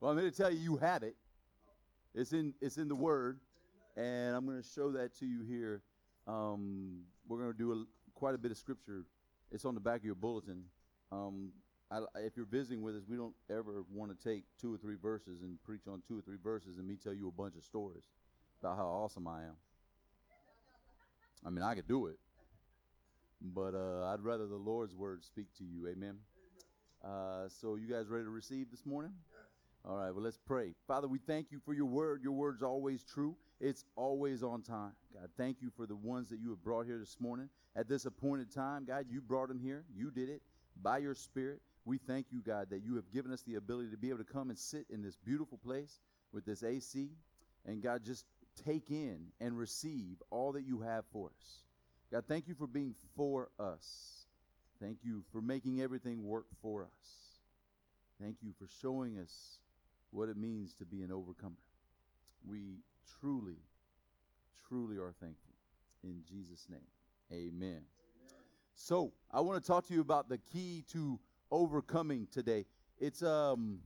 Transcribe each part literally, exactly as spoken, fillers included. Well, I'm going to tell you, you have it. It's in it's in the Word, and I'm going to show that to you here. Um, we're going to do a, quite a bit of scripture. It's on the back of your bulletin. Um, I, if you're visiting with us, we don't ever want to take two or three verses and preach on two or three verses and me tell you a bunch of stories about how awesome I am. I mean, I could do it, but uh, I'd rather the Lord's Word speak to you. Amen. Uh, so you guys ready to receive this morning? All right, well, let's pray. Father, we thank you for your word. Your word's always true. It's always on time. God, thank you for the ones that you have brought here this morning. At this appointed time, God, you brought them here. You did it by your Spirit. We thank you, God, that you have given us the ability to be able to come and sit in this beautiful place with this A C. And, God, just take in and receive all that you have for us. God, thank you for being for us. Thank you for making everything work for us. Thank you for showing us what it means to be an overcomer. We truly, truly are thankful. In Jesus' name, amen. amen. So I want to talk to you about the key to overcoming today. It's, um,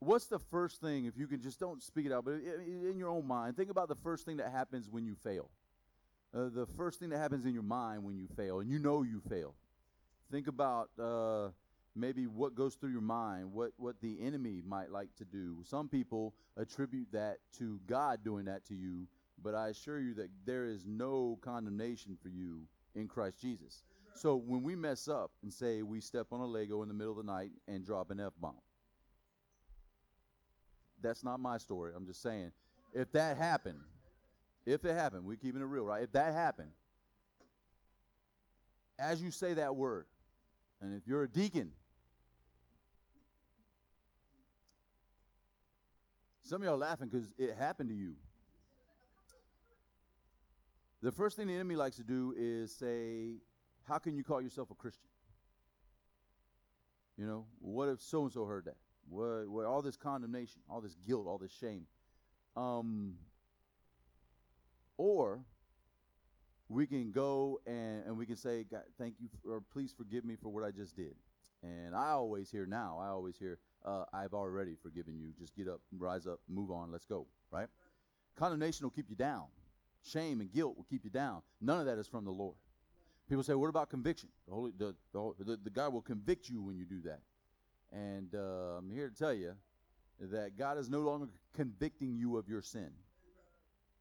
what's the first thing, if you can just don't speak it out, but in your own mind, think about the first thing that happens when you fail. Uh, the first thing that happens in your mind when you fail, and you know you fail. Think about, uh, maybe what goes through your mind, what, what the enemy might like to do. Some people attribute that to God doing that to you, but I assure you that there is no condemnation for you in Christ Jesus. So when we mess up and say we step on a Lego in the middle of the night and drop an F-bomb, that's not my story. I'm just saying, if that happened, if it happened, we're keeping it real, right? If that happened, as you say that word, and if you're a deacon, some of y'all are laughing because it happened to you. The first thing the enemy likes to do is say, how can you call yourself a Christian? You know, what if so-and-so heard that? What, what, all this condemnation, all this guilt, all this shame. Um, or we can go and, and we can say, God, thank you, for, or please forgive me for what I just did. And I always hear now, I always hear, Uh, I've already forgiven you. Just get up, rise up, move on, let's go, right? Condemnation will keep you down. Shame and guilt will keep you down. None of that is from the Lord. People say, what about conviction? The Holy, the, the, the God will convict you when you do that. And uh, I'm here to tell you that God is no longer convicting you of your sin.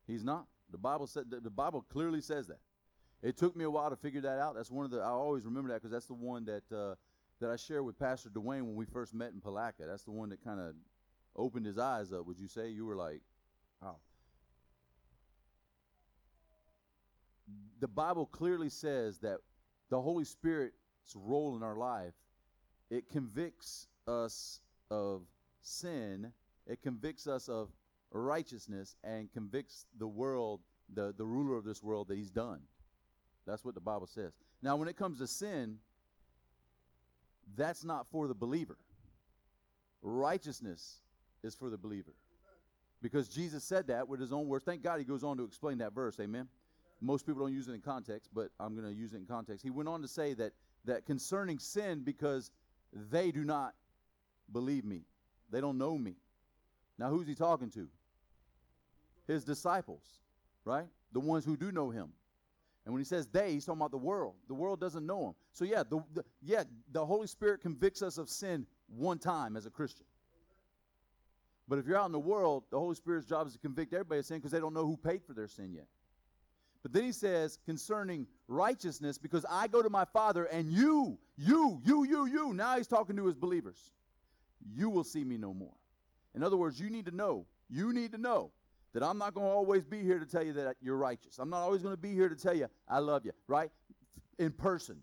He's not. The Bible said, the Bible clearly says that. It took me a while to figure that out. That's one of the, I always remember that because that's the one that, uh, that I shared with Pastor Dwayne when we first met in Palaca. That's the one that kind of opened his eyes up, would you say? You were like, wow. The Bible clearly says that the Holy Spirit's role in our life, it convicts us of sin, it convicts us of righteousness, and convicts the world, the, the ruler of this world, that he's done. That's what the Bible says. Now, when it comes to sin, that's not for the believer. Righteousness is for the believer. Because Jesus said that with his own words. Thank God he goes on to explain that verse. Amen. Most people don't use it in context, but I'm going to use it in context. He went on to say that, that concerning sin, because they do not believe me. They don't know me. Now, who's he talking to? His disciples, right? The ones who do know him. And when he says they, he's talking about the world. The world doesn't know him. So yeah, the, the yeah, the Holy Spirit convicts us of sin one time as a Christian. But if you're out in the world, the Holy Spirit's job is to convict everybody of sin because they don't know who paid for their sin yet. But then he says, concerning righteousness, because I go to my Father and you, you, you, you, you, now he's talking to his believers. You will see me no more. In other words, you need to know, you need to know that I'm not going to always be here to tell you that you're righteous. I'm not always going to be here to tell you I love you, right? In person.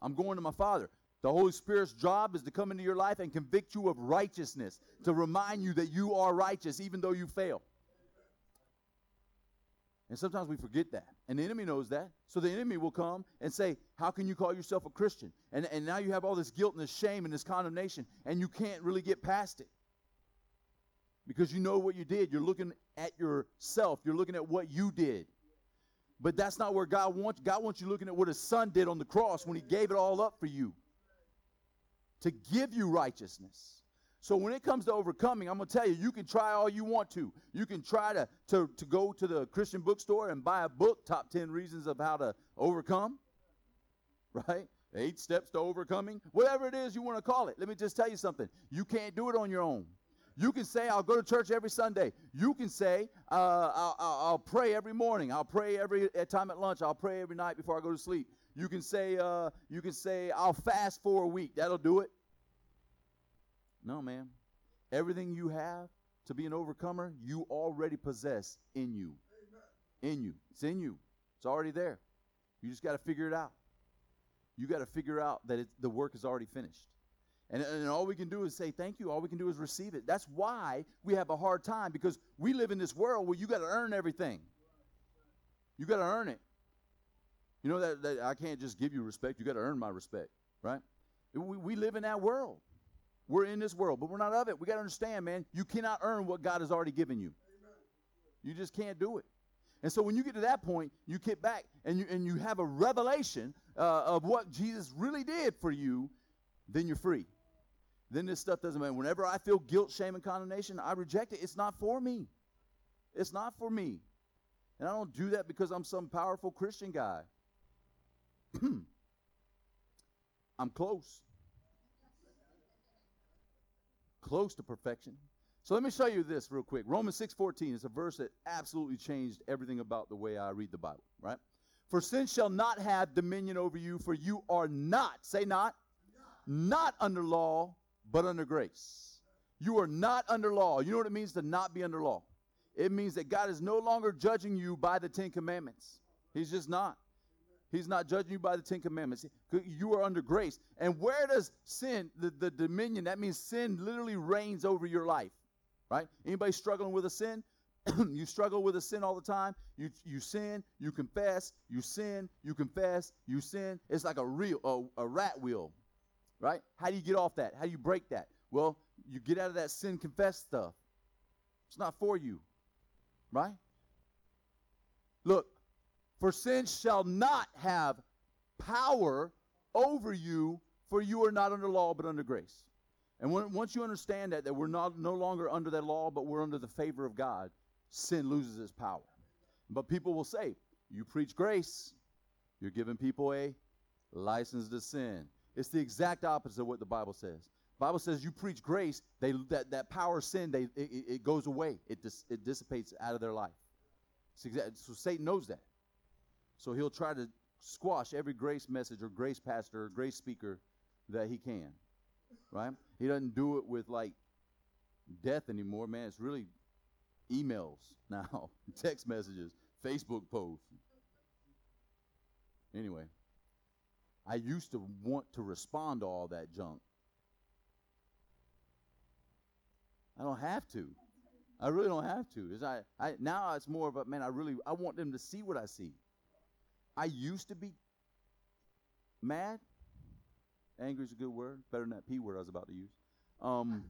I'm going to my Father. The Holy Spirit's job is to come into your life and convict you of righteousness, to remind you that you are righteous even though you fail. And sometimes we forget that. And the enemy knows that. So the enemy will come and say, how can you call yourself a Christian? And, and now you have all this guilt and this shame and this condemnation, and you can't really get past it. Because you know what you did. You're looking at yourself. You're looking at what you did. But that's not where God wants you. God wants you looking at what his son did on the cross when he gave it all up for you. To give you righteousness. So when it comes to overcoming, I'm going to tell you, you can try all you want to. You can try to, to, to go to the Christian bookstore and buy a book, Top ten Reasons of How to Overcome, right? Eight Steps to Overcoming, whatever it is you want to call it. Let me just tell you something. You can't do it on your own. You can say, I'll go to church every Sunday. You can say, uh, I'll, I'll pray every morning. I'll pray every time at lunch. I'll pray every night before I go to sleep. You can say, uh, you can say, I'll fast for a week. That'll do it. No, man. Everything you have to be an overcomer, you already possess in you. In you. It's in you. It's already there. You just got to figure it out. You got to figure out that it, the work is already finished. And, and all we can do is say thank you. All we can do is receive it. That's why we have a hard time, because we live in this world where you got to earn everything. You got to earn it. You know that, that I can't just give you respect. You got to earn my respect, right? We, we live in that world. We're in this world, but we're not of it. We got to understand, man, you cannot earn what God has already given you. You just can't do it. And so when you get to that point, you get back and you and you have a revelation uh, of what Jesus really did for you, then you're free. Then this stuff doesn't matter. Whenever I feel guilt, shame, and condemnation, I reject it. It's not for me. It's not for me. And I don't do that because I'm some powerful Christian guy. I'm close. Close to perfection. So let me show you this real quick. Romans six fourteen is a verse that absolutely changed everything about the way I read the Bible, right? For sin shall not have dominion over you, for you are not, say not, not under law, but under grace. You are not under law. You know what it means to not be under law? It means that God is no longer judging you by the Ten Commandments. He's just not. He's not judging you by the Ten Commandments. You are under grace. And where does sin, the, the dominion, that means sin literally reigns over your life, right? Anybody struggling with a sin? You struggle with a sin all the time. You you sin, you confess, you sin, you confess, you sin. It's like a, real, a, a rat wheel. Right? How do you get off that? How do you break that? Well, you get out of that sin confess stuff. It's not for you. Right? Look, for sin shall not have power over you, for you are not under law, but under grace. And when, once you understand that, that we're not no longer under that law, but we're under the favor of God, sin loses its power. But people will say, you preach grace, you're giving people a license to sin. It's the exact opposite of what the Bible says. The Bible says you preach grace, they that, that power of sin, they it, it goes away. It dis, it dissipates out of their life. It's exact, so Satan knows that. So he'll try to squash every grace message or grace pastor or grace speaker that he can, right? He doesn't do it with, like, death anymore. Man, it's really emails now, text messages, Facebook posts. Anyway. I used to want to respond to all that junk. I don't have to. I really don't have to. It's I, I, now it's more about, man, I really I want them to see what I see. I used to be mad. Angry is a good word. Better than that P word I was about to use. Um,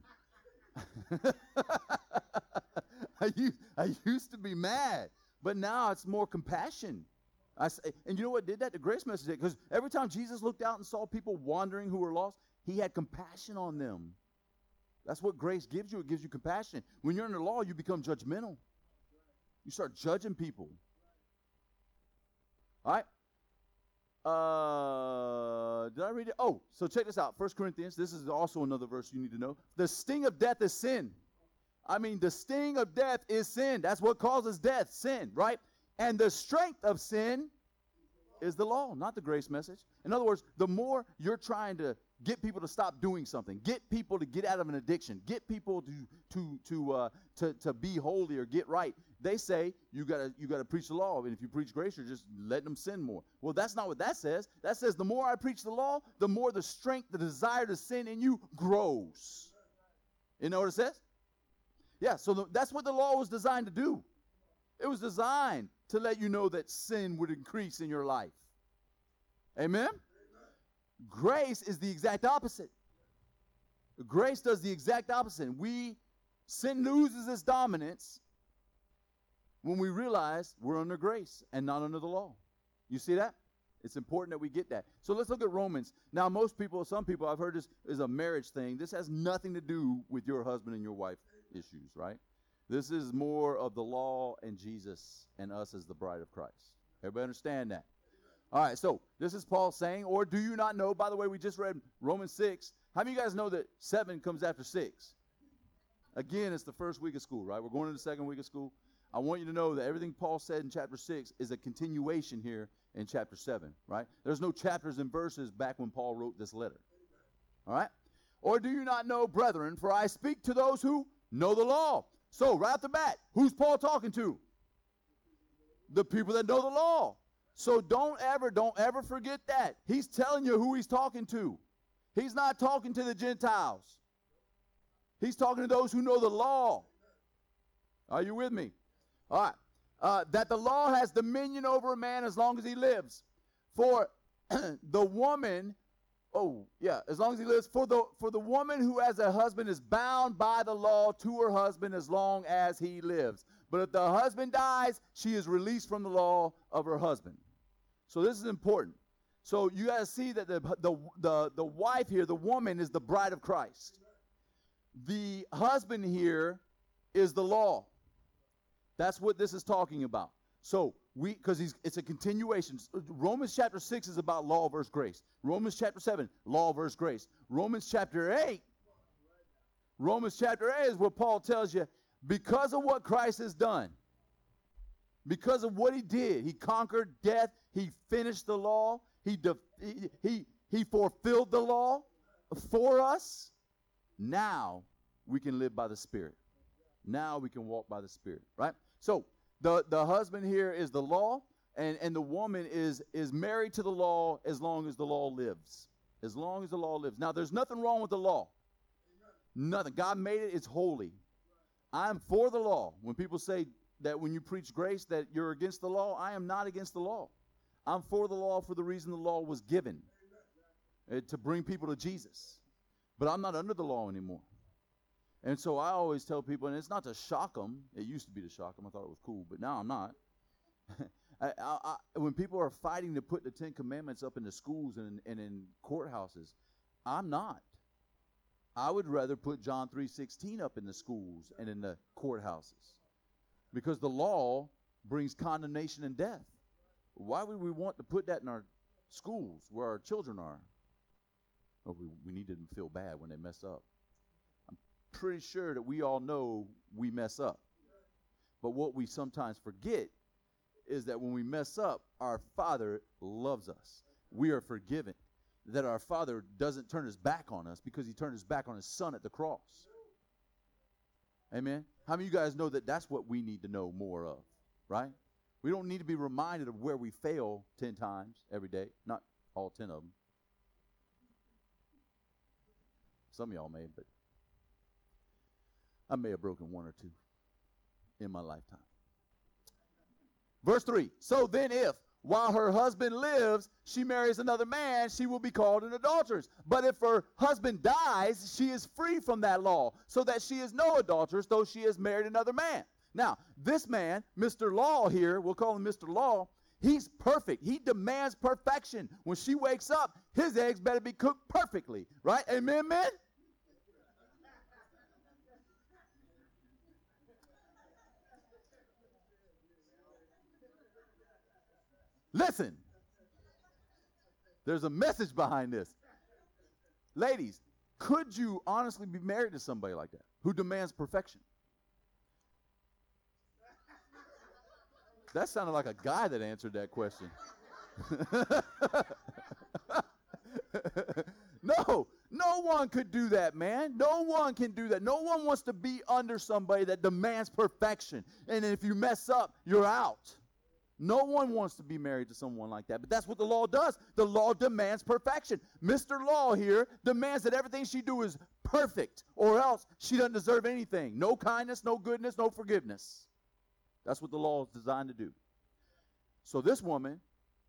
I, used, I used to be mad, but now it's more compassion. I say, and you know what did that? The grace message did. Because every time Jesus looked out and saw people wandering who were lost, he had compassion on them. That's what grace gives you. It gives you compassion. When you're under law, you become judgmental. You start judging people. All right? Uh, did I read it? Oh, so check this out. First Corinthians, this is also another verse you need to know. The sting of death is sin. I mean, the sting of death is sin. That's what causes death, sin, right? And the strength of sin is the law, not the grace message. In other words, the more you're trying to get people to stop doing something, get people to get out of an addiction, get people to to to uh, to, to be holy or get right, they say you gotta you gotta preach the law. And if you preach grace, you're just letting them sin more. Well, that's not what that says. That says the more I preach the law, the more the strength, the desire to sin in you grows. You know what it says? Yeah. So the, that's what the law was designed to do. It was designed to let you know that sin would increase in your life. Amen? Grace is the exact opposite. Grace does the exact opposite. We, sin loses its dominance when we realize we're under grace and not under the law. You see that? It's important that we get that. So let's look at Romans. Now, most people, some people, I've heard this is a marriage thing. This has nothing to do with your husband and your wife issues, right? This is more of the law and Jesus and us as the bride of Christ. Everybody understand that? All right, so this is Paul saying, or do you not know? By the way, we just read Romans six. How many of you guys know that seven comes after six? Again, it's the first week of school, right? We're going into the second week of school. I want you to know that everything Paul said in chapter six is a continuation here in chapter seven, right? There's no chapters and verses back when Paul wrote this letter, all right? Or do you not know, brethren, for I speak to those who know the law. So right off the bat, who's Paul talking to? The people that know the law. So don't ever, don't ever forget that. He's telling you who he's talking to. He's not talking to the Gentiles. He's talking to those who know the law. Are you with me? All right. Uh, that the law has dominion over a man as long as he lives. For the woman, oh, yeah, as long as he lives. For the, for the woman who has a husband is bound by the law to her husband as long as he lives. But if the husband dies, she is released from the law of her husband. So this is important. So you got to see that the, the, the, the wife here, the woman, is the bride of Christ. The husband here is the law. That's what this is talking about. So we, because he's, it's a continuation. Romans chapter six is about law versus grace. Romans chapter seven, law versus grace. Romans chapter eight. Romans chapter eight is where Paul tells you, because of what Christ has done, because of what he did, he conquered death. He finished the law. He def- he, he he fulfilled the law for us. Now we can live by the Spirit. Now we can walk by the Spirit, right? So the, the husband here is the law, and, and the woman is, is married to the law as long as the law lives. As long as the law lives. Now, there's nothing wrong with the law. Nothing. God made it. It's holy. I'm for the law. When people say that when you preach grace that you're against the law, I am not against the law. I'm for the law for the reason the law was given, uh, to bring people to Jesus. But I'm not under the law anymore. And so I always tell people, and it's not to shock them. It used to be to shock them. I thought it was cool, but now I'm not. I, I, I, when people are fighting to put the Ten Commandments up in the schools and, and in courthouses, I'm not. I would rather put John three sixteen up in the schools and in the courthouses, because the law brings condemnation and death. Why would we want to put that in our schools where our children are? Oh, we, we need them to feel bad when they mess up. I'm pretty sure that we all know we mess up. But what we sometimes forget is that when we mess up, our Father loves us. We are forgiven. That our Father doesn't turn his back on us because he turned his back on his Son at the cross. Amen? How many of you guys know that that's what we need to know more of, right? We don't need to be reminded of where we fail ten times every day. Not all ten of them. Some of y'all may, but I may have broken one or two in my lifetime. Verse three, so then if, while her husband lives, she marries another man, she will be called an adulteress. But if her husband dies, she is free from that law, so that she is no adulteress, though she has married another man. Now, this man, Mister Law here, we'll call him Mister Law, he's perfect. He demands perfection. When she wakes up, his eggs better be cooked perfectly, right? Amen, men? Listen, there's a message behind this. Ladies, could you honestly be married to somebody like that who demands perfection? That sounded like a guy that answered that question. No, no one could do that, man. No one can do that. No one wants to be under somebody that demands perfection. And if you mess up, you're out. No one wants to be married to someone like that. But that's what the law does. The law demands perfection. Mister Law here demands that everything she do is perfect, or else she doesn't deserve anything. No kindness, no goodness, no forgiveness. That's what the law is designed to do. So this woman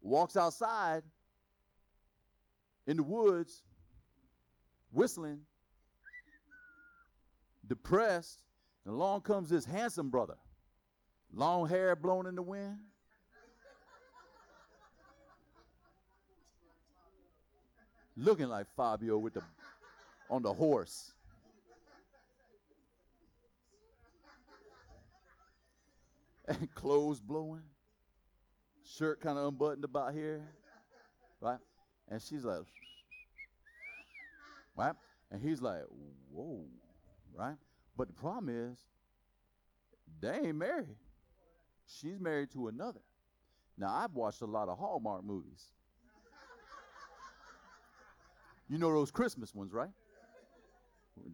walks outside in the woods, whistling, depressed, and along comes this handsome brother. Long hair blown in the wind. looking like Fabio with the on the horse. And clothes blowing, shirt kind of unbuttoned about here, right? And she's like, right? And he's like, whoa, right? But the problem is, they ain't married. She's married to another. Now, I've watched a lot of Hallmark movies. You know those Christmas ones, right?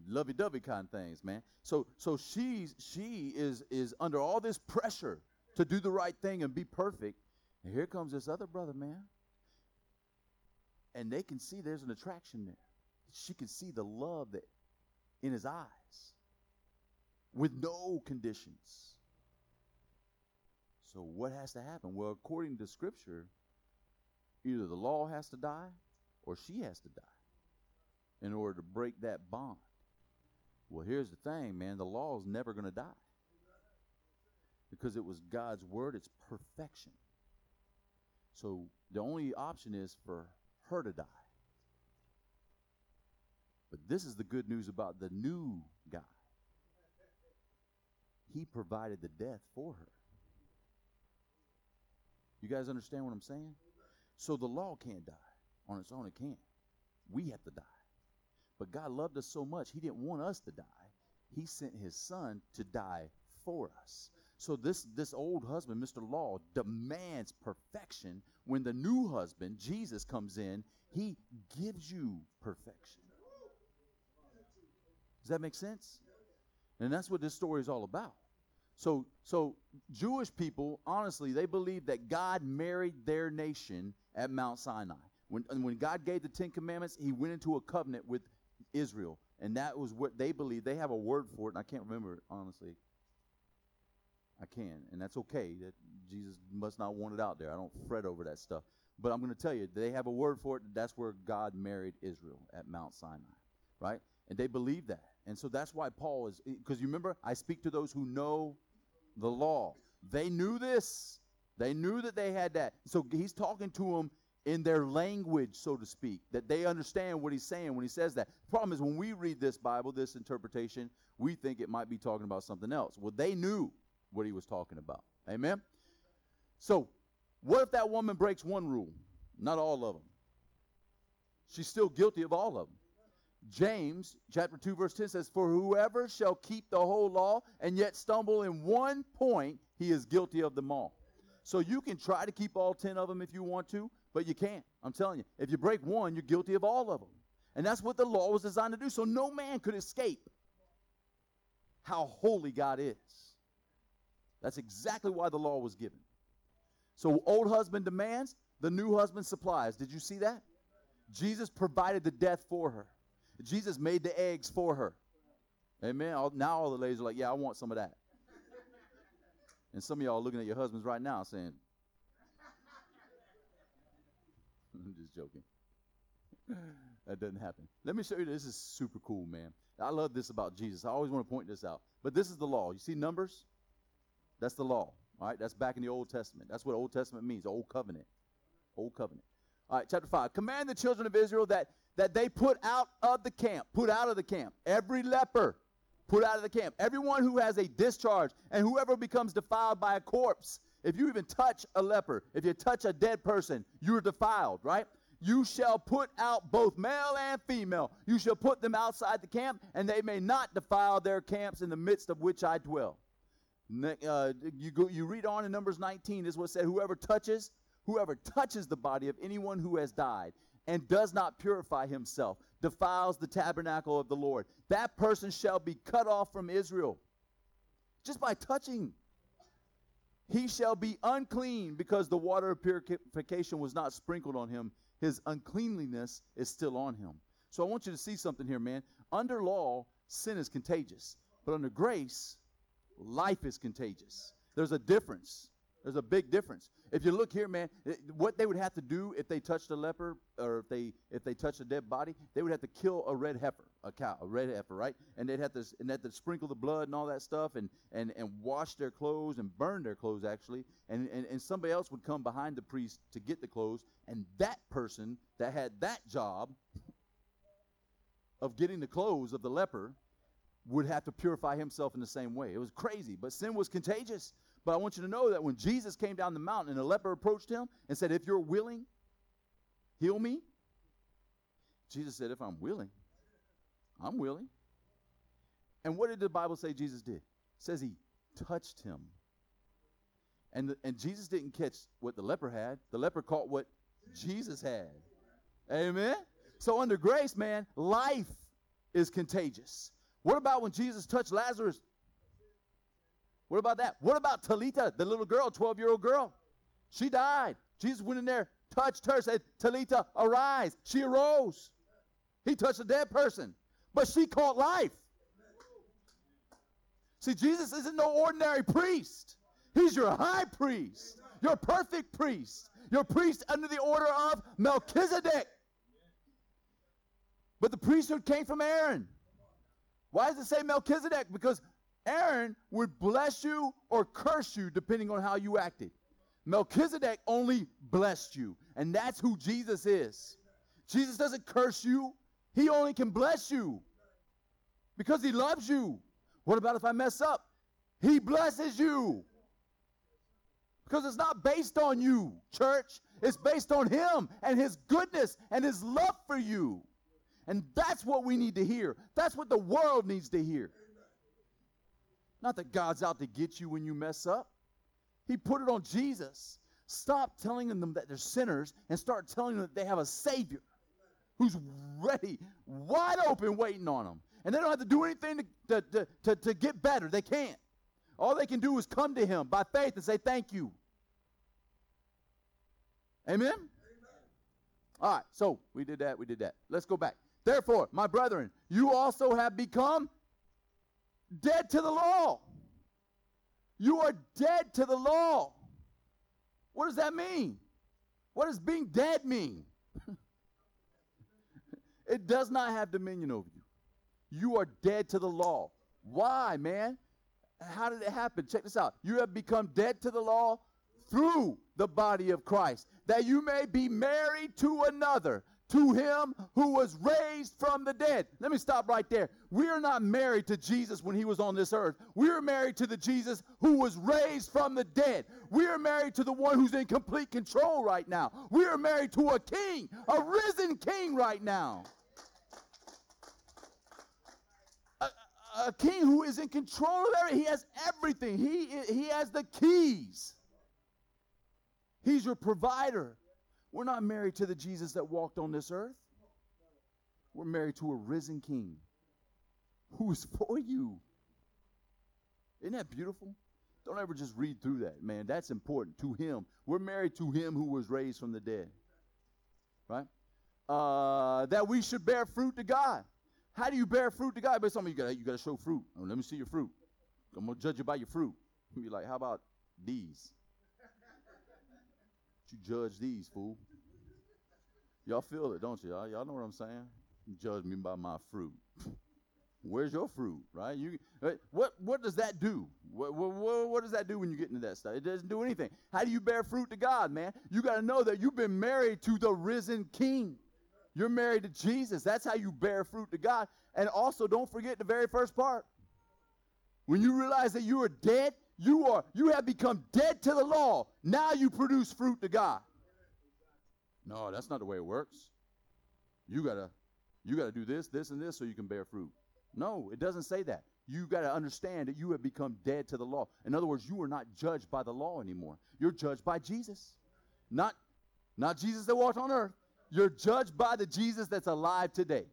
Lovey-dovey kind of things, man. So so she's she is is under all this pressure to do the right thing and be perfect. And here comes this other brother, man. And they can see there's an attraction there. She can see the love that in his eyes with no conditions. So what has to happen? Well, according to Scripture, either the law has to die or she has to die in order to break that bond. Well, here's the thing, man. The law is never going to die because it was God's word. It's perfection. So the only option is for her to die. But this is the good news about the new guy. He provided the death for her. You guys understand what I'm saying? So the law can't die. On its own, it can't. We have to die. But God loved us so much, he didn't want us to die. He sent his son to die for us. So this, this old husband, Mister Law, demands perfection. When the new husband, Jesus, comes in, he gives you perfection. Does that make sense? And that's what this story is all about. So, so Jewish people, honestly, they believe that God married their nation at Mount Sinai. When, and when God gave the Ten Commandments, he went into a covenant with Israel, and that was what they believe. They have a word for it, and I can't remember it, honestly. I can, and that's okay. That Jesus must not want it out there. I don't fret over that stuff. But I'm going to tell you, they have a word for it. That's where God married Israel at Mount Sinai, right? And they believe that. And so that's why Paul is, because you remember, I speak to those who know the law. They knew this. They knew that they had that. So he's talking to them in their language, so to speak, that they understand what he's saying when he says that. The problem is when we read this Bible, this interpretation, we think it might be talking about something else. Well, they knew what he was talking about. Amen? So what if that woman breaks one rule? Not all of them. She's still guilty of all of them. James chapter two, verse ten says, "For whoever shall keep the whole law and yet stumble in one point, he is guilty of them all." So you can try to keep all ten of them if you want to, but you can't. I'm telling you, if you break one, you're guilty of all of them. And that's what the law was designed to do, so no man could escape how holy God is. That's exactly why the law was given. So old husband demands, the new husband supplies. Did you see that? Jesus provided the death for her. Jesus made the eggs for her. Amen. All, now all the ladies are like, yeah, I want some of that. And some of y'all are looking at your husbands right now saying, I'm just joking. That doesn't happen. Let me show you. This is super cool, man. I love this about Jesus. I always want to point this out. But this is the law. You see Numbers? That's the law. All right. That's back in the Old Testament. That's what Old Testament means. Old covenant. Old covenant. All right. Chapter five. Command the children of Israel that that they put out of the camp, put out of the camp, every leper, put out of the camp, everyone who has a discharge, and whoever becomes defiled by a corpse. If you even touch a leper, if you touch a dead person, you're defiled, right? You shall put out both male and female. You shall put them outside the camp, and they may not defile their camps in the midst of which I dwell. Uh, you, go, you read on in Numbers nineteen, this is what it said, whoever touches, whoever touches the body of anyone who has died and does not purify himself, defiles the tabernacle of the Lord. That person shall be cut off from Israel. Just by touching, he shall be unclean because the water of purification was not sprinkled on him. His uncleanliness is still on him. So I want you to see something here, man. Under law, sin is contagious. But under grace, life is contagious. There's a difference. There's a big difference. If you look here, man, what they would have to do if they touched a leper or if they if they touched a dead body, they would have to kill a red heifer, a cow, a red heifer, right? And they'd have to and they'd have to sprinkle the blood and all that stuff and and, and wash their clothes and burn their clothes, actually. And, and, and somebody else would come behind the priest to get the clothes, and that person that had that job of getting the clothes of the leper would have to purify himself in the same way. It was crazy, but sin was contagious. But I want you to know that when Jesus came down the mountain and the leper approached him and said, if you're willing, heal me. Jesus said, if I'm willing, I'm willing. And what did the Bible say Jesus did? It says he touched him. And, the, and Jesus didn't catch what the leper had. The leper caught what Jesus had. Amen? So under grace, man, life is contagious. What about when Jesus touched Lazarus? What about that? What about Talitha, the little girl, twelve-year-old girl? She died. Jesus went in there, touched her, said, Talitha, arise. She arose. He touched a dead person, but she caught life. See, Jesus isn't no ordinary priest. He's your high priest, your perfect priest, your priest under the order of Melchizedek. But the priesthood came from Aaron. Why does it say Melchizedek? Because Aaron would bless you or curse you depending on how you acted. Melchizedek only blessed you, and that's who Jesus is. Jesus doesn't curse you. He only can bless you because he loves you. What about if I mess up? He blesses you because it's not based on you, church. It's based on him and his goodness and his love for you. And that's what we need to hear. That's what the world needs to hear. Not that God's out to get you when you mess up. He put it on Jesus. Stop telling them that they're sinners and start telling them that they have a Savior who's ready, wide open, waiting on them. And they don't have to do anything to, to, to, to, to get better. They can't. All they can do is come to him by faith and say thank you. Amen? Amen. All right, so we did that, we did that. Let's go back. Therefore, my brethren, you also have become dead to the law. You are dead to the law. What does that mean? What does being dead mean? It does not have dominion over you. You are dead to the law. Why, man? How did it happen? Check this out. You have become dead to the law through the body of Christ, that you may be married to another, to him who was raised from the dead. Let me stop right there. We are not married to Jesus when he was on this earth. We are married to the Jesus who was raised from the dead. We are married to the one who's in complete control right now. We are married to a king, a risen king right now. A, a king who is in control of everything. He has everything. He, he has the keys. He's your provider. We're not married to the Jesus that walked on this earth. We're married to a risen king who is for you. Isn't that beautiful? Don't ever just read through that, man. That's important. To him. We're married to him who was raised from the dead. Right? Uh, that we should bear fruit to God. How do you bear fruit to God? But some of you got you got to show fruit. Oh, let me see your fruit. I'm going to judge you by your fruit. You'll be like, how about these? You judge these, fool. Y'all feel it, don't you? Y'all, y'all know what I'm saying? You judge me by my fruit. Where's your fruit, right? You what? What does that do? What, what, what does that do when you get into that stuff? It doesn't do anything. How do you bear fruit to God, man? You got to know that you've been married to the risen King. You're married to Jesus. That's how you bear fruit to God. And also, don't forget the very first part. When you realize that you are dead. You are, you have become dead to the law. Now you produce fruit to God. No, that's not the way it works. You gotta, you gotta do this, this, and this so you can bear fruit. No, it doesn't say that. You gotta understand that you have become dead to the law. In other words, you are not judged by the law anymore. You're judged by Jesus. Not, not Jesus that walked on earth. You're judged by the Jesus that's alive today.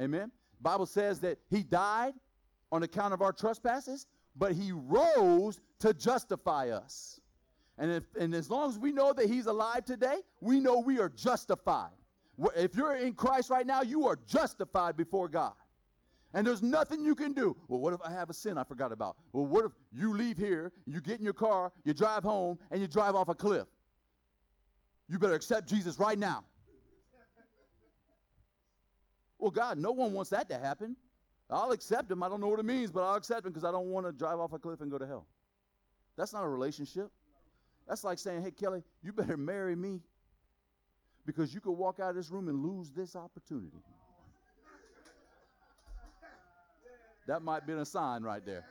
Amen. The Bible says that he died on account of our trespasses. But he rose to justify us. And, if, and as long as we know that he's alive today, we know we are justified. If you're in Christ right now, you are justified before God. And there's nothing you can do. Well, what if I have a sin I forgot about? Well, what if you leave here, you get in your car, you drive home, and you drive off a cliff? You better accept Jesus right now. Well, God, no one wants that to happen. I'll accept him. I don't know what it means, but I'll accept him because I don't want to drive off a cliff and go to hell. That's not a relationship. That's like saying, hey, Kelly, you better marry me because you could walk out of this room and lose this opportunity. That might have been a sign right there.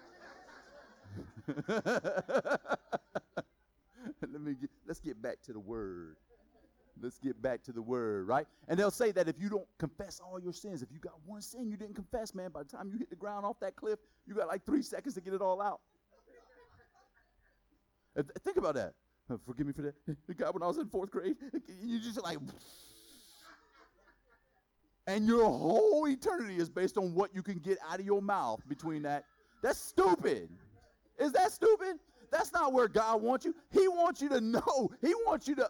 Let me get, let's get back to the word. Let's get back to the word, right? And they'll say that if you don't confess all your sins, if you got one sin you didn't confess, man, by the time you hit the ground off that cliff, you got like three seconds to get it all out. Think about that. Forgive me for that. God, when I was in fourth grade, you just like, and your whole eternity is based on what you can get out of your mouth between that. That's stupid. Is that stupid? That's not where God wants you. He wants you to know. He wants you to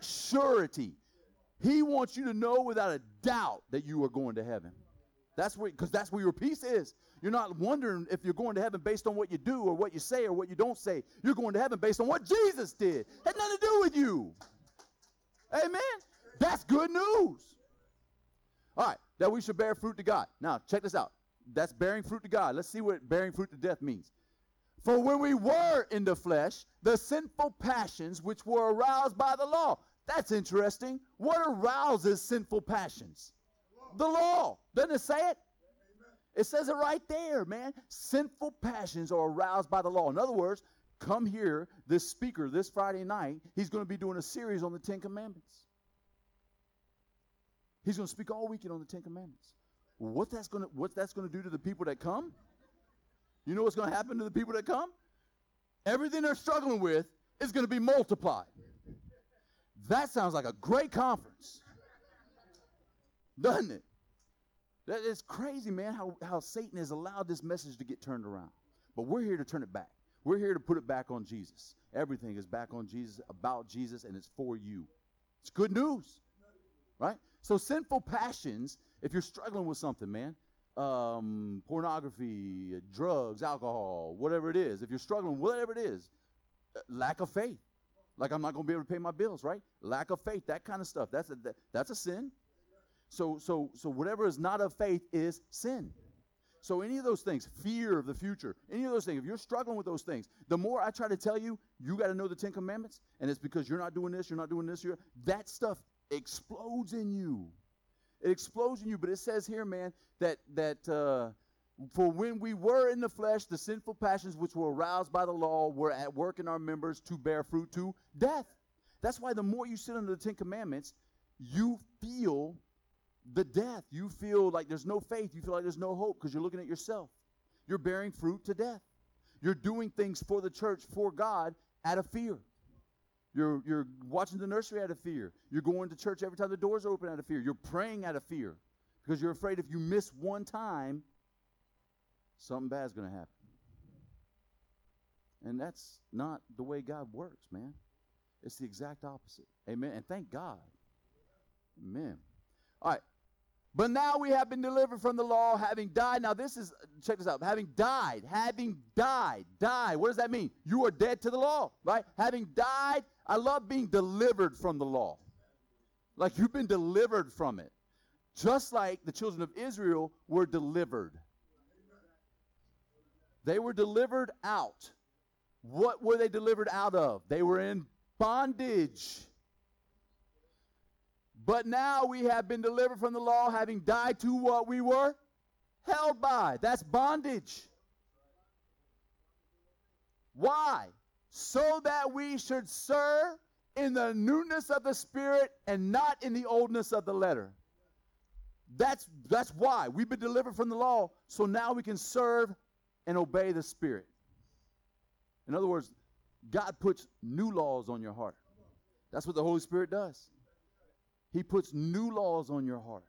surety. He wants you to know without a doubt that you are going to heaven. That's where, because that's where your peace is. You're not wondering if you're going to heaven based on what you do or what you say or what you don't say. You're going to heaven based on what Jesus did. Had nothing to do with you. Amen. That's good news. All right. That we should bear fruit to God. Now, check this out. That's bearing fruit to God. Let's see what bearing fruit to death means. For when we were in the flesh, the sinful passions which were aroused by the law. That's interesting. What arouses sinful passions? The law. Doesn't it say it? It says it right there, man. Sinful passions are aroused by the law. In other words, come here, this speaker, this Friday night, he's going to be doing a series on the Ten Commandments. He's going to speak all weekend on the Ten Commandments. What that's going to, what that's going to do to the people that come? You know what's going to happen to the people that come? Everything they're struggling with is going to be multiplied. That sounds like a great conference. Doesn't it? That is crazy, man, how, how Satan has allowed this message to get turned around. But we're here to turn it back. We're here to put it back on Jesus. Everything is back on Jesus, about Jesus, and it's for you. It's good news, right? So sinful passions, if you're struggling with something, man, um, pornography, drugs, alcohol, whatever it is, if you're struggling, whatever it is, lack of faith. Like, I'm not going to be able to pay my bills, right? Lack of faith, that kind of stuff. That's a, that, that's a sin. So so, so whatever is not of faith is sin. So any of those things, fear of the future, any of those things, if you're struggling with those things, the more I try to tell you, you got to know the Ten Commandments, and it's because you're not doing this, you're not doing this, you're, that stuff explodes in you. It explodes in you, but it says here, man, that, that uh, for when we were in the flesh, the sinful passions which were aroused by the law were at work in our members to bear fruit to death. That's why the more you sit under the Ten Commandments, you feel the death. You feel like there's no faith. You feel like there's no hope because you're looking at yourself. You're bearing fruit to death. You're doing things for the church, for God, out of fear. You're you're watching the nursery out of fear. You're going to church every time the doors are open out of fear. You're praying out of fear because you're afraid if you miss one time, something bad's going to happen. And that's not the way God works, man. It's the exact opposite. Amen. And thank God. Amen. All right. But now we have been delivered from the law, having died. Now this is, check this out, having died, having died, died. What does that mean? You are dead to the law, right? Having died, I love being delivered from the law. Like you've been delivered from it. Just like the children of Israel were delivered. They were delivered out. What were they delivered out of? They were in bondage. But now we have been delivered from the law, having died to what we were held by. That's bondage. Why? So that we should serve in the newness of the Spirit and not in the oldness of the letter. That's, that's why. We've been delivered from the law, so now we can serve and obey the Spirit. In other words, God puts new laws on your heart. That's what the Holy Spirit does. He puts new laws on your heart.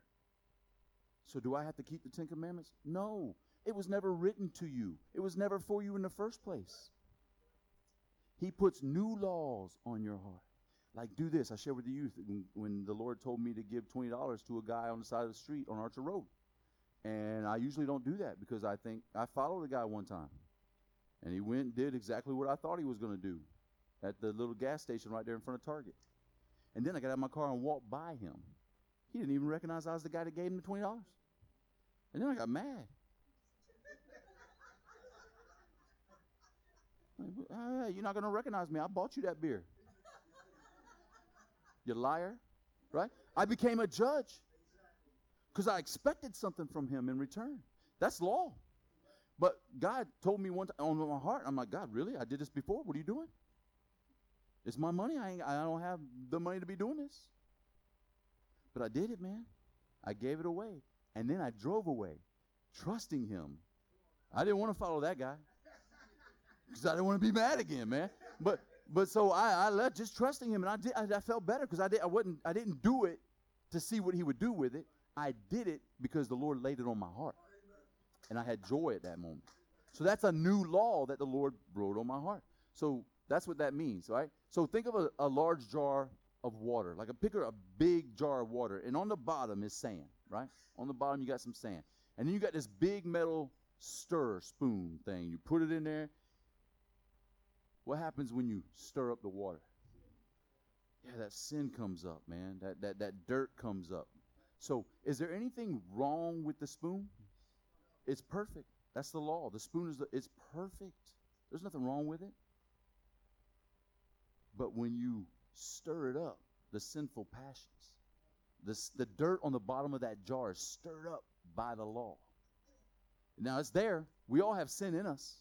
So do I have to keep the Ten Commandments? No. It was never written to you. It was never for you in the first place. He puts new laws on your heart. Like, do this. I shared with the youth when the Lord told me to give twenty dollars to a guy on the side of the street on Archer Road. And I usually don't do that because I think I followed a guy one time. And he went and did exactly what I thought he was going to do at the little gas station right there in front of Target. And then I got out of my car and walked by him. He didn't even recognize I was the guy that gave him the twenty dollars. And then I got mad. Like, hey, you're not going to recognize me. I bought you that beer. You liar, right? I became a judge because I expected something from him in return. That's law. But God told me one time on my heart, I'm like, God, really? I did this before? What are you doing? It's my money. I ain't, I don't have the money to be doing this. But I did it, man. I gave it away. And then I drove away, trusting him. I didn't want to follow that guy because I didn't want to be mad again, man. But but so I, I left just trusting him, and I did. I, I felt better because I did. I wasn't. I didn't do it to see what he would do with it. I did it because the Lord laid it on my heart, and I had joy at that moment. So that's a new law that the Lord wrote on my heart. So that's what that means, right? So think of a, a large jar of water, like a picture, a big jar of water, and on the bottom is sand, right? On the bottom you got some sand, and then you got this big metal stir spoon thing. You put it in there. What happens when you stir up the water? Yeah, that sin comes up, man. That that that dirt comes up. So is there anything wrong with the spoon? It's perfect. That's the law. The spoon is the, it's perfect. There's nothing wrong with it. But when you stir it up, the sinful passions, the, the dirt on the bottom of that jar is stirred up by the law. Now it's there. We all have sin in us.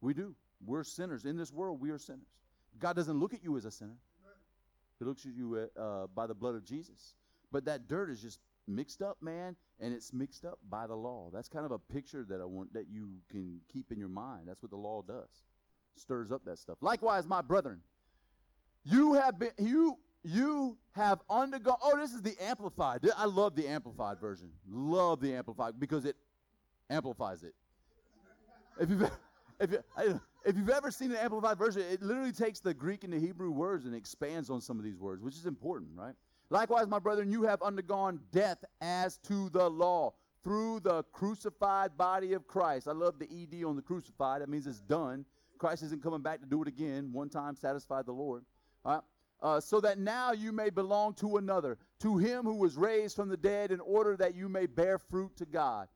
We do. We're sinners. In this world, we are sinners. God doesn't look at you as a sinner. He looks at you uh, by the blood of Jesus. But that dirt is just mixed up, man, and it's mixed up by the law. That's kind of a picture that I want that you can keep in your mind. That's what the law does. Stirs up that stuff. Likewise, my brethren, you have been you you have undergone. Oh, this is the amplified. I love the amplified version. Love the amplified because it amplifies it. If you've If, you, if you've ever seen an amplified version, it literally takes the Greek and the Hebrew words and expands on some of these words, which is important, right? Likewise, my brethren, you have undergone death as to the law through the crucified body of Christ. I love the E D on the crucified. That means it's done. Christ isn't coming back to do it again. One time satisfied the Lord. All right? Uh, so that now you may belong to another, to him who was raised from the dead in order that you may bear fruit to God.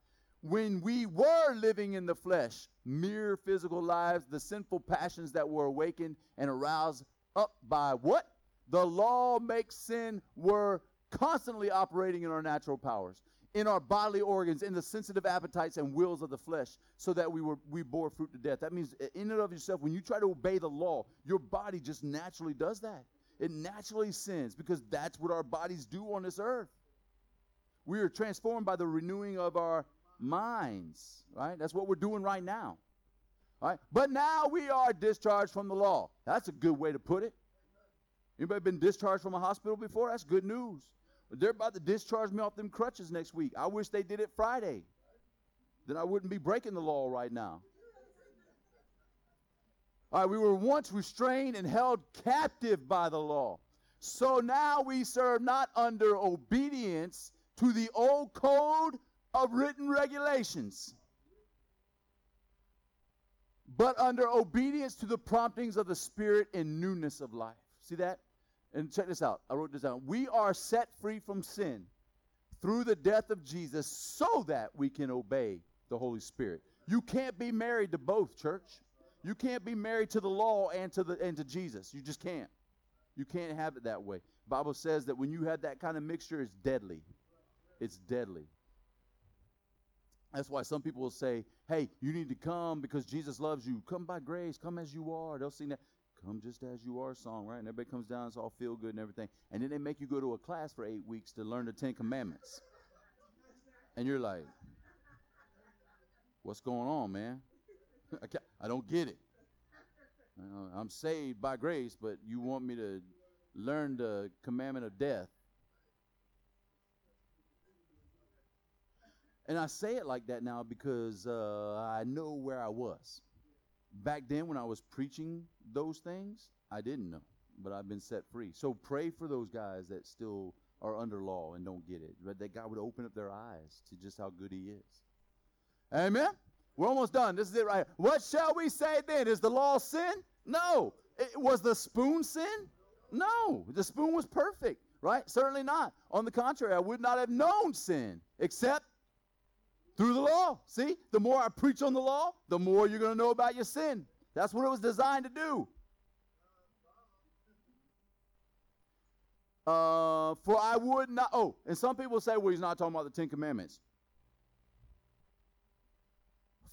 When we were living in the flesh, mere physical lives, the sinful passions that were awakened and aroused up by what? The law makes sin. We're constantly operating in our natural powers, in our bodily organs, in the sensitive appetites and wills of the flesh, so that we were we bore fruit to death. That means in and of yourself, when you try to obey the law, your body just naturally does that. It naturally sins because that's what our bodies do on this earth. We are transformed by the renewing of our minds, right? That's what we're doing right now. All right? But now we are discharged from the law. That's a good way to put it. Anybody been discharged from a hospital before? That's good news. They're about to discharge me off them crutches next week. I wish they did it Friday. Then I wouldn't be breaking the law right now. All right, we were once restrained and held captive by the law. So now we serve not under obedience to the old code of written regulations, but under obedience to the promptings of the Spirit in newness of life. See that? And check this out. I wrote this down. We are set free from sin through the death of Jesus so that we can obey the Holy Spirit. You can't be married to both, church. You can't be married to the law and to the and to Jesus. You just can't. You can't have it that way. The Bible says that when you have that kind of mixture, it's deadly. It's deadly. That's why some people will say, hey, you need to come because Jesus loves you. Come by grace. Come as you are. They'll sing that Come Just As You Are song, right? And everybody comes down. It's all feel good and everything. And then they make you go to a class for eight weeks to learn the Ten Commandments. And you're like, what's going on, man? I, can't, I don't get it. I'm saved by grace, but you want me to learn the commandment of death. And I say it like that now because uh, I know where I was. Back then when I was preaching those things, I didn't know. But I've been set free. So pray for those guys that still are under law and don't get it. But that God would open up their eyes to just how good he is. Amen? We're almost done. This is it right here. What shall we say then? Is the law sin? No. It, was the spoon sin? No. The spoon was perfect, right? Certainly not. On the contrary, I would not have known sin except through the law. See, the more I preach on the law, the more you're going to know about your sin. That's what it was designed to do. Uh, for I would not. Oh, and some people say, well, he's not talking about the Ten Commandments.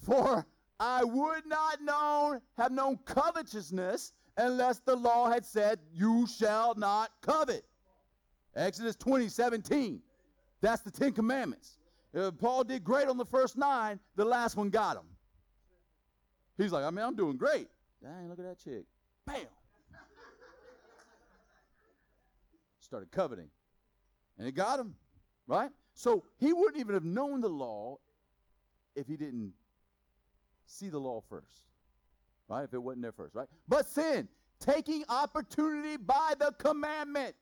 For I would not known, have known covetousness unless the law had said, you shall not covet. Exodus twenty, seventeen. That's the Ten Commandments. If Paul did great on the first nine, the last one got him. He's like, I mean, I'm doing great. Dang, look at that chick. Bam. Started coveting. And it got him, right? So he wouldn't even have known the law if he didn't see the law first, right? If it wasn't there first, right? But sin, taking opportunity by the commandment,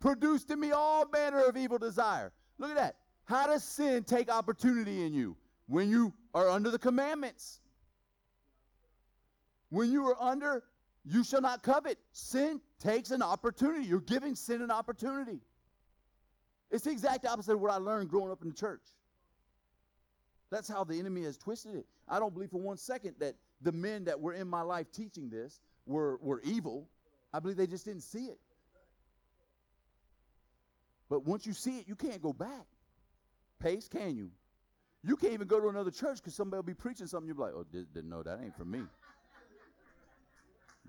produced in me all manner of evil desire. Look at that. How does sin take opportunity in you? When you are under the commandments. When you are under, you shall not covet. Sin takes an opportunity. You're giving sin an opportunity. It's the exact opposite of what I learned growing up in the church. That's how the enemy has twisted it. I don't believe for one second that the men that were in my life teaching this were, were evil. I believe they just didn't see it. But once you see it, you can't go back. Pace, can you? You can't even go to another church because somebody will be preaching something. You'll be like, oh, didn't know that ain't for me.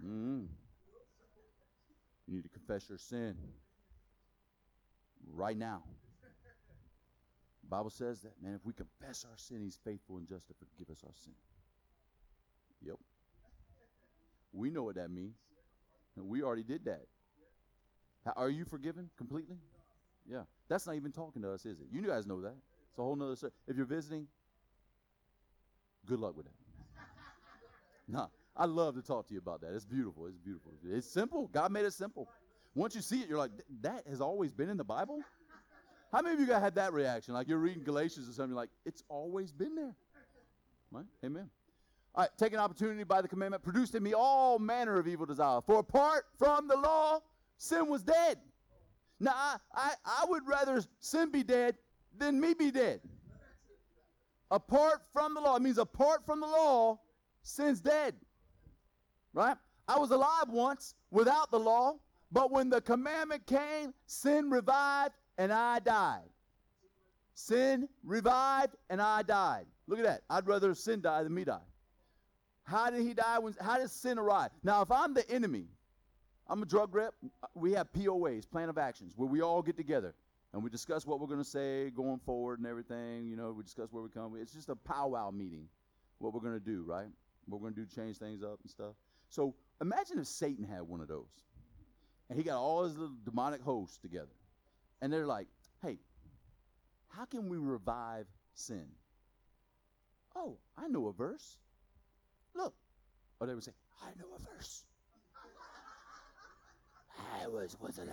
Mm. You need to confess your sin right now. The Bible says that, man, if we confess our sin, he's faithful and just to forgive us our sin. Yep. We know what that means. And we already did that. How, are you forgiven completely? Yeah. That's not even talking to us, is it? You guys know that. It's a whole nother story. If you're visiting, good luck with that. Nah, I love to talk to you about that. It's beautiful. It's beautiful. It's simple. God made it simple. Once you see it, you're like, that has always been in the Bible? How many of you guys had that reaction? Like you're reading Galatians or something, you're like, it's always been there. Right? Amen. All right, take an opportunity by the commandment, produced in me all manner of evil desire. For apart from the law, sin was dead. Now, I, I, I would rather sin be dead than me be dead. Apart from the law. It means apart from the law, sin's dead. Right? I was alive once without the law, but when the commandment came, sin revived and I died. Sin revived and I died. Look at that. I'd rather sin die than me die. How did he die? When, how does sin arrive? Now, if I'm the enemy, I'm a drug rep. We have P O As, plan of actions, where we all get together and we discuss what we're going to say going forward and everything. You know, we discuss where we come. It's just a powwow meeting, what we're going to do, right? What we're going to do, change things up and stuff. So imagine if Satan had one of those and he got all his little demonic hosts together and they're like, hey, how can we revive sin? Oh, I know a verse. Look. Or they would say, I know a verse. I was with a lie.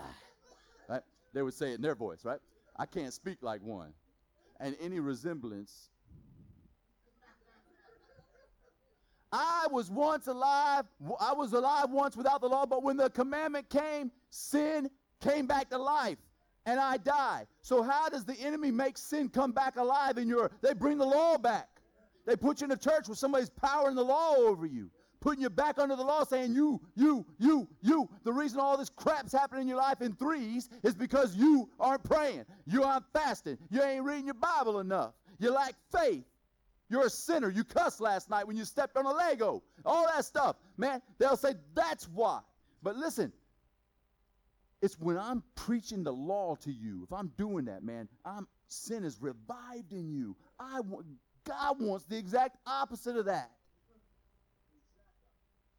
Right? They would say it in their voice, right? I can't speak like one. And any resemblance. I was once alive. I was alive once without the law, but when the commandment came, sin came back to life, and I died. So how does the enemy make sin come back alive in your, they bring the law back. They put you in a church where somebody's powering the law over you. Putting you back under the law, saying you, you, you, you. The reason all this crap's happening in your life in threes is because you aren't praying. You aren't fasting. You ain't reading your Bible enough. You lack faith. You're a sinner. You cussed last night when you stepped on a Lego. All that stuff. Man, they'll say, that's why. But listen, it's when I'm preaching the law to you, if I'm doing that, man, I'm, sin is revived in you. I want, God wants the exact opposite of that.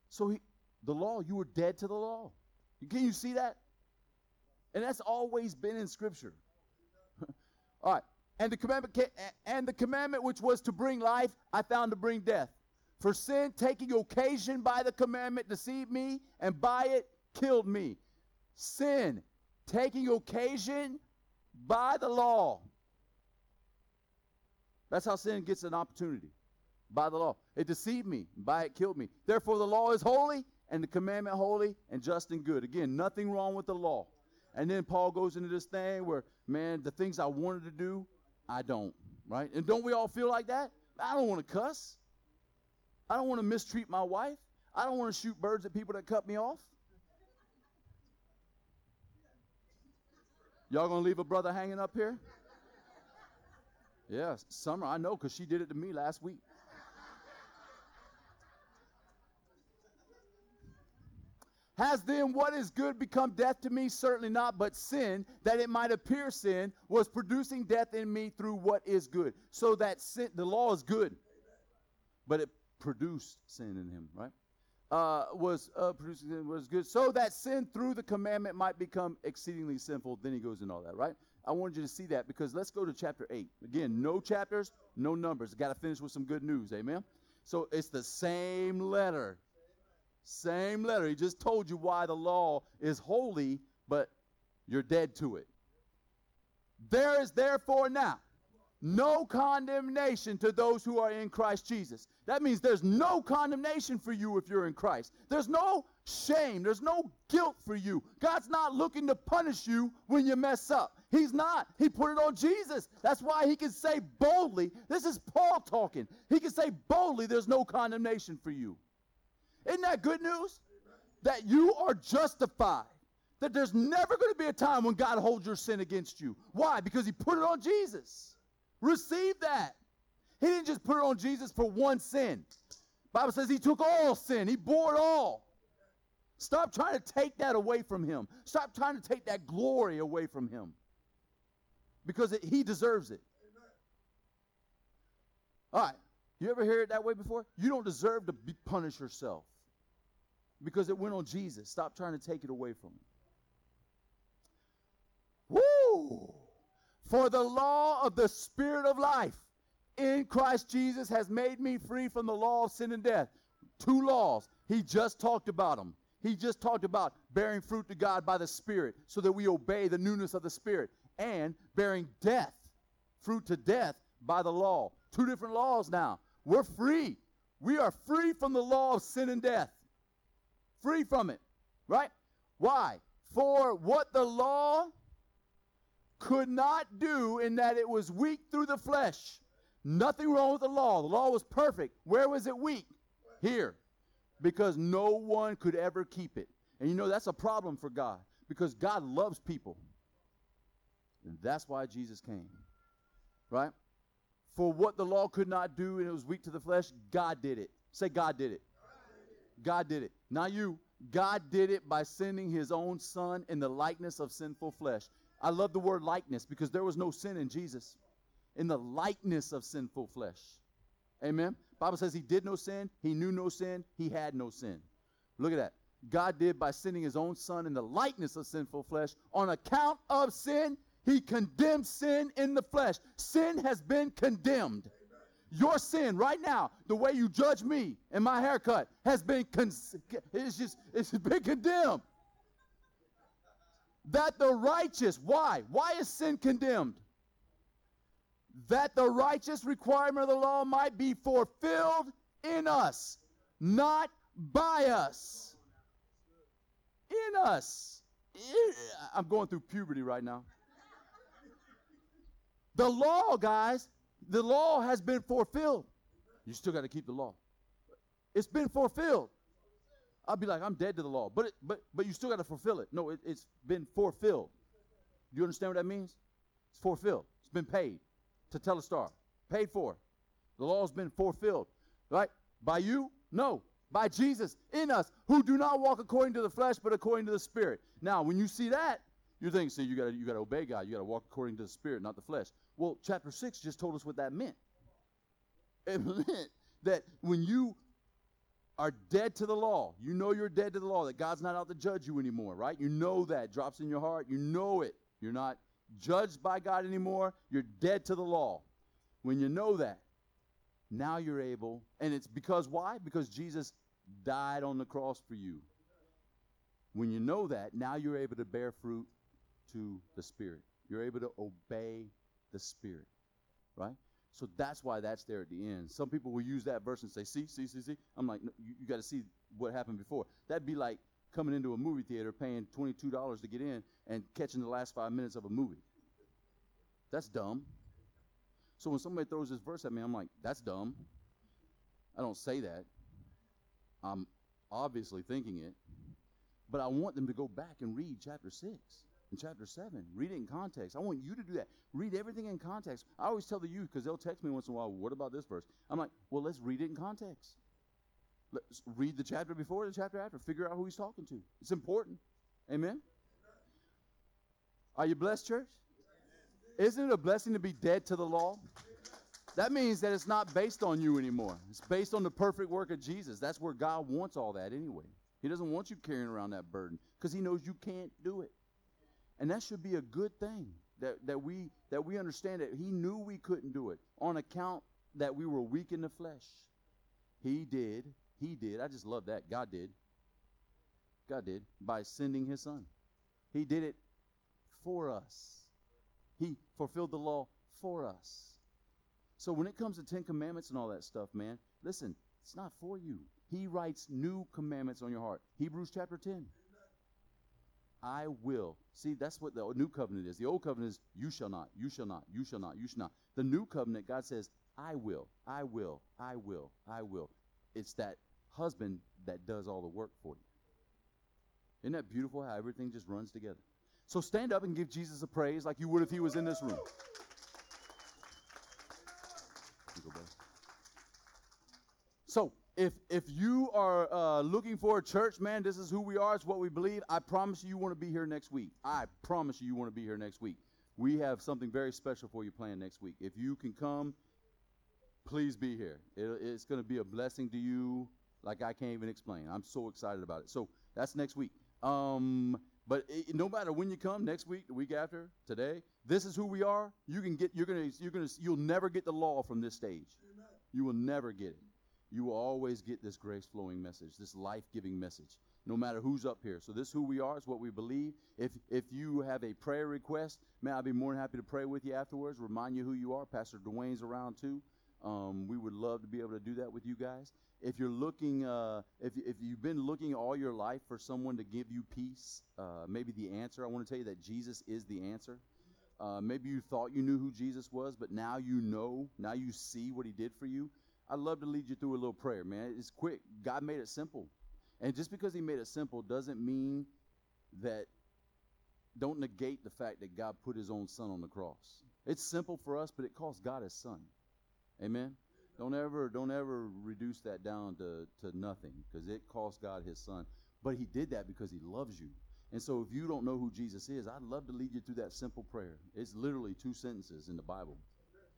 So he, the law, you were dead to the law. Can you see that? And that's always been in Scripture. All right. And the commandment and the commandment which was to bring life, I found to bring death. For sin, taking occasion by the commandment, deceived me, and by it killed me. Sin, taking occasion by the law. That's how sin gets an opportunity. By the law. It deceived me. By it killed me. Therefore the law is holy and the commandment holy and just and good. Again, nothing wrong with the law. And then Paul goes into this thing where, man, the things I wanted to do, I don't. Right? And don't we all feel like that? I don't want to cuss. I don't want to mistreat my wife. I don't want to shoot birds at people that cut me off. Y'all going to leave a brother hanging up here? Yes, yeah, Summer, I know because she did it to me last week. Has then what is good become death to me? Certainly not, but sin, that it might appear sin, was producing death in me through what is good. So that sin, the law is good, but it produced sin in him, right? Uh, was uh, producing sin was good. So that sin through the commandment might become exceedingly sinful. Then he goes into all that, right? I wanted you to see that, because let's go to chapter eight. Again, no chapters, no numbers. Got to finish with some good news, amen? So it's the same letter. Same letter. He just told you why the law is holy, but you're dead to it. There is therefore now no condemnation to those who are in Christ Jesus. That means there's no condemnation for you if you're in Christ. There's no shame. There's no guilt for you. God's not looking to punish you when you mess up. He's not. He put it on Jesus. That's why he can say boldly, this is Paul talking. He can say boldly, there's no condemnation for you. Isn't that good news? That you are justified. That there's never going to be a time when God holds your sin against you. Why? Because he put it on Jesus. Receive that. He didn't just put it on Jesus for one sin. Bible says he took all sin. He bore it all. Stop trying to take that away from him. Stop trying to take that glory away from him. Because it, he deserves it. All right. You ever hear it that way before? You don't deserve to be punish yourself. Because it went on Jesus. Stop trying to take it away from him. Woo! For the law of the Spirit of life in Christ Jesus has made me free from the law of sin and death. Two laws. He just talked about them. He just talked about bearing fruit to God by the Spirit so that we obey the newness of the Spirit, and bearing death, fruit to death by the law. Two different laws now. We're free. We are free from the law of sin and death. Free from it, right? Why? For what the law could not do, in that it was weak through the flesh. Nothing wrong with the law. The law was perfect. Where was it weak? Here. Because no one could ever keep it. And you know that's a problem for God, because God loves people. And that's why Jesus came. Right? For what the law could not do, and it was weak to the flesh, God did it. Say, God did it. God did it. Not you. God did it by sending his own son in the likeness of sinful flesh. I love the word likeness, because there was no sin in Jesus. In the likeness of sinful flesh. Amen. Bible says he did no sin. He knew no sin. He had no sin. Look at that. God did by sending his own son in the likeness of sinful flesh. On account of sin, he condemned sin in the flesh. Sin has been condemned. Your sin right now, the way you judge me and my haircut, has been con- it's just it's been condemned. That the righteous, why? Why is sin condemned? That the righteous requirement of the law might be fulfilled in us, not by us. In us. I'm going through puberty right now. The law, guys, the law has been fulfilled. You still got to keep the law. It's been fulfilled. I'll be like, I'm dead to the law, but it, but but you still got to fulfill it. No, it, it's been fulfilled. Do you understand what that means? It's fulfilled. It's been paid. To tell a star, paid for. The law's been fulfilled, right? By you? No. By Jesus in us, who do not walk according to the flesh, but according to the Spirit. Now, when you see that, you think, see, you gotta you gotta obey God. You gotta walk according to the Spirit, not the flesh. Well, chapter six just told us what that meant. It meant that when you are dead to the law, you know you're dead to the law, that God's not out to judge you anymore, right? You know that. Drops in your heart. You know it. You're not judged by God anymore. You're dead to the law. When you know that, now you're able. And it's because why? Because Jesus died on the cross for you. When you know that, now you're able to bear fruit to the Spirit. You're able to obey the Spirit, right? So that's why that's there at the end. Some people will use that verse and say, see, see, see, see. I'm like, no, you, you got to see what happened before. That'd be like coming into a movie theater, paying twenty-two dollars to get in and catching the last five minutes of a movie. That's dumb. So when somebody throws this verse at me, I'm like, that's dumb. I don't say that. I'm obviously thinking it. But I want them to go back and read chapter six and chapter seven. Read it in context. I want you to do that. Read everything in context. I always tell the youth, because they'll text me once in a while, what about this verse? I'm like, well, let's read it in context. Let's read the chapter before, the chapter after. Figure out who he's talking to. It's important. Amen? Are you blessed, church? Isn't it a blessing to be dead to the law? That means that it's not based on you anymore. It's based on the perfect work of Jesus. That's where God wants all that anyway. He doesn't want you carrying around that burden because he knows you can't do it. And that should be a good thing that, that, we, that we understand that he knew we couldn't do it on account that we were weak in the flesh. He did. He did. I just love that. God did. God did by sending his son. He did it for us. He fulfilled the law for us. So when it comes to Ten Commandments and all that stuff, man, listen, it's not for you. He writes new commandments on your heart. Hebrews chapter ten. I will. See, that's what the new covenant is. The old covenant is, you shall not, you shall not, you shall not, you shall not. The new covenant, God says, I will, I will, I will, I will. It's that husband that does all the work for you. Isn't that beautiful how everything just runs together? So stand up and give Jesus a praise like you would if he was in this room. So if if you are uh, looking for a church, man, this is who we are. It's what we believe. I promise you, you want to be here next week. I promise you, you want to be here next week. We have something very special for you planned next week. If you can come, please be here. It, it's going to be a blessing to you like I can't even explain. I'm so excited about it. So that's next week. Um... But it, no matter when you come, next week, the week after, today, this is who we are. You can get, you're gonna, you're gonna, you'll never get the law from this stage. Amen. You will never get it. You will always get this grace-flowing message, this life-giving message, no matter who's up here. So this is who we are. It's what we believe. If if you have a prayer request, man, I'd be more than happy to pray with you afterwards. Remind you who you are. Pastor Dwayne's around too. Um, we would love to be able to do that with you guys. If you're looking, uh, if if you've been looking all your life for someone to give you peace, uh, maybe the answer, I want to tell you that Jesus is the answer. Uh, maybe you thought you knew who Jesus was, but now you know, now you see what he did for you. I'd love to lead you through a little prayer, man. It's quick. God made it simple. And just because he made it simple doesn't mean that, don't negate the fact that God put his own son on the cross. It's simple for us, but it cost God his son. Amen. Don't ever, don't ever reduce that down to, to nothing, because it cost God his son. But he did that because he loves you. And so if you don't know who Jesus is, I'd love to lead you through that simple prayer. It's literally two sentences in the Bible.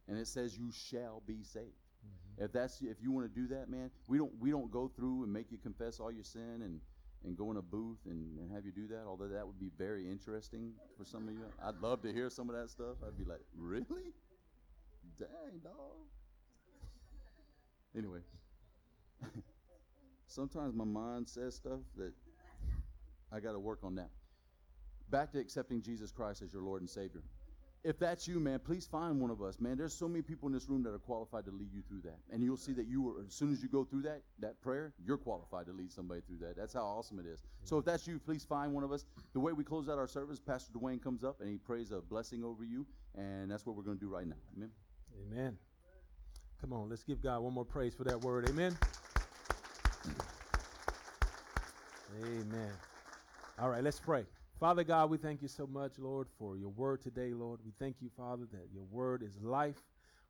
And it says, you shall be saved. Mm-hmm. If that's, if you want to do that, man, we don't, we don't go through and make you confess all your sin and, and go in a booth and, and have you do that. Although that would be very interesting for some of you. I'd love to hear some of that stuff. I'd be like, really? Dang, dog. Anyway, sometimes my mind says stuff that I got to work on now. Back to accepting Jesus Christ as your Lord and Savior. If that's you, man, please find one of us, man. There's so many people in this room that are qualified to lead you through that. And you'll see that you were, as soon as you go through that, that prayer, you're qualified to lead somebody through that. That's how awesome it is. So if that's you, please find one of us. The way we close out our service, Pastor Dwayne comes up and he prays a blessing over you. And that's what we're going to do right now. Amen. Amen. Come on, let's give God one more praise for that word. Amen. Amen. All right, let's pray. Father God, we thank you so much, Lord, for your word today, Lord. We thank you, Father, that your word is life.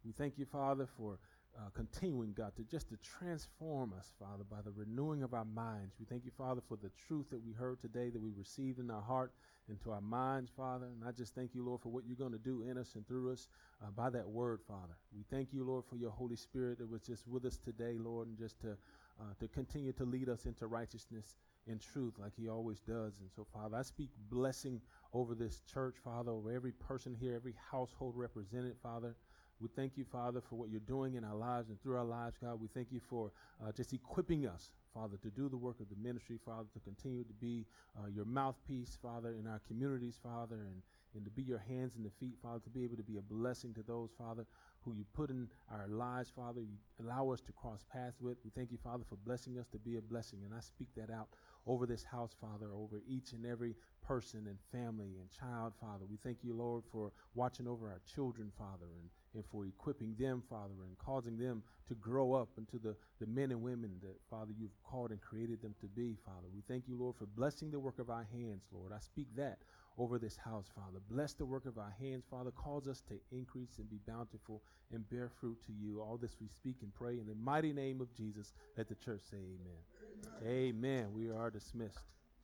We thank you, Father, for uh, continuing, God, to just to transform us, Father, by the renewing of our minds. We thank you, Father, for the truth that we heard today, that we received in our heart and to our minds, Father. And I just thank you, Lord, for what you're going to do in us and through us uh, by that word, Father. We thank you, Lord, for your Holy Spirit that was just with us today, Lord, and just to uh, to continue to lead us into righteousness in truth like he always does. And so, Father, I speak blessing over this church, Father, over every person here, every household represented, Father. We thank you, Father, for what you're doing in our lives and through our lives, God. We thank you for uh, just equipping us, Father, to do the work of the ministry, Father, to continue to be uh, your mouthpiece, Father, in our communities, Father, and, and to be your hands and the feet, Father, to be able to be a blessing to those, Father, who you put in our lives, Father, you allow us to cross paths with. We thank you, Father, for blessing us to be a blessing. And I speak that out over this house, Father, over each and every person and family and child, Father. We thank you, Lord, for watching over our children, Father, and, and for equipping them, Father, and causing them to grow up into the, the men and women that, Father, you've called and created them to be, Father. We thank you, Lord, for blessing the work of our hands, Lord. I speak that over this house, Father. Bless the work of our hands, Father. Cause us to increase and be bountiful and bear fruit to you. All this we speak and pray in the mighty name of Jesus. Let the church say amen. Amen. Amen. We are dismissed.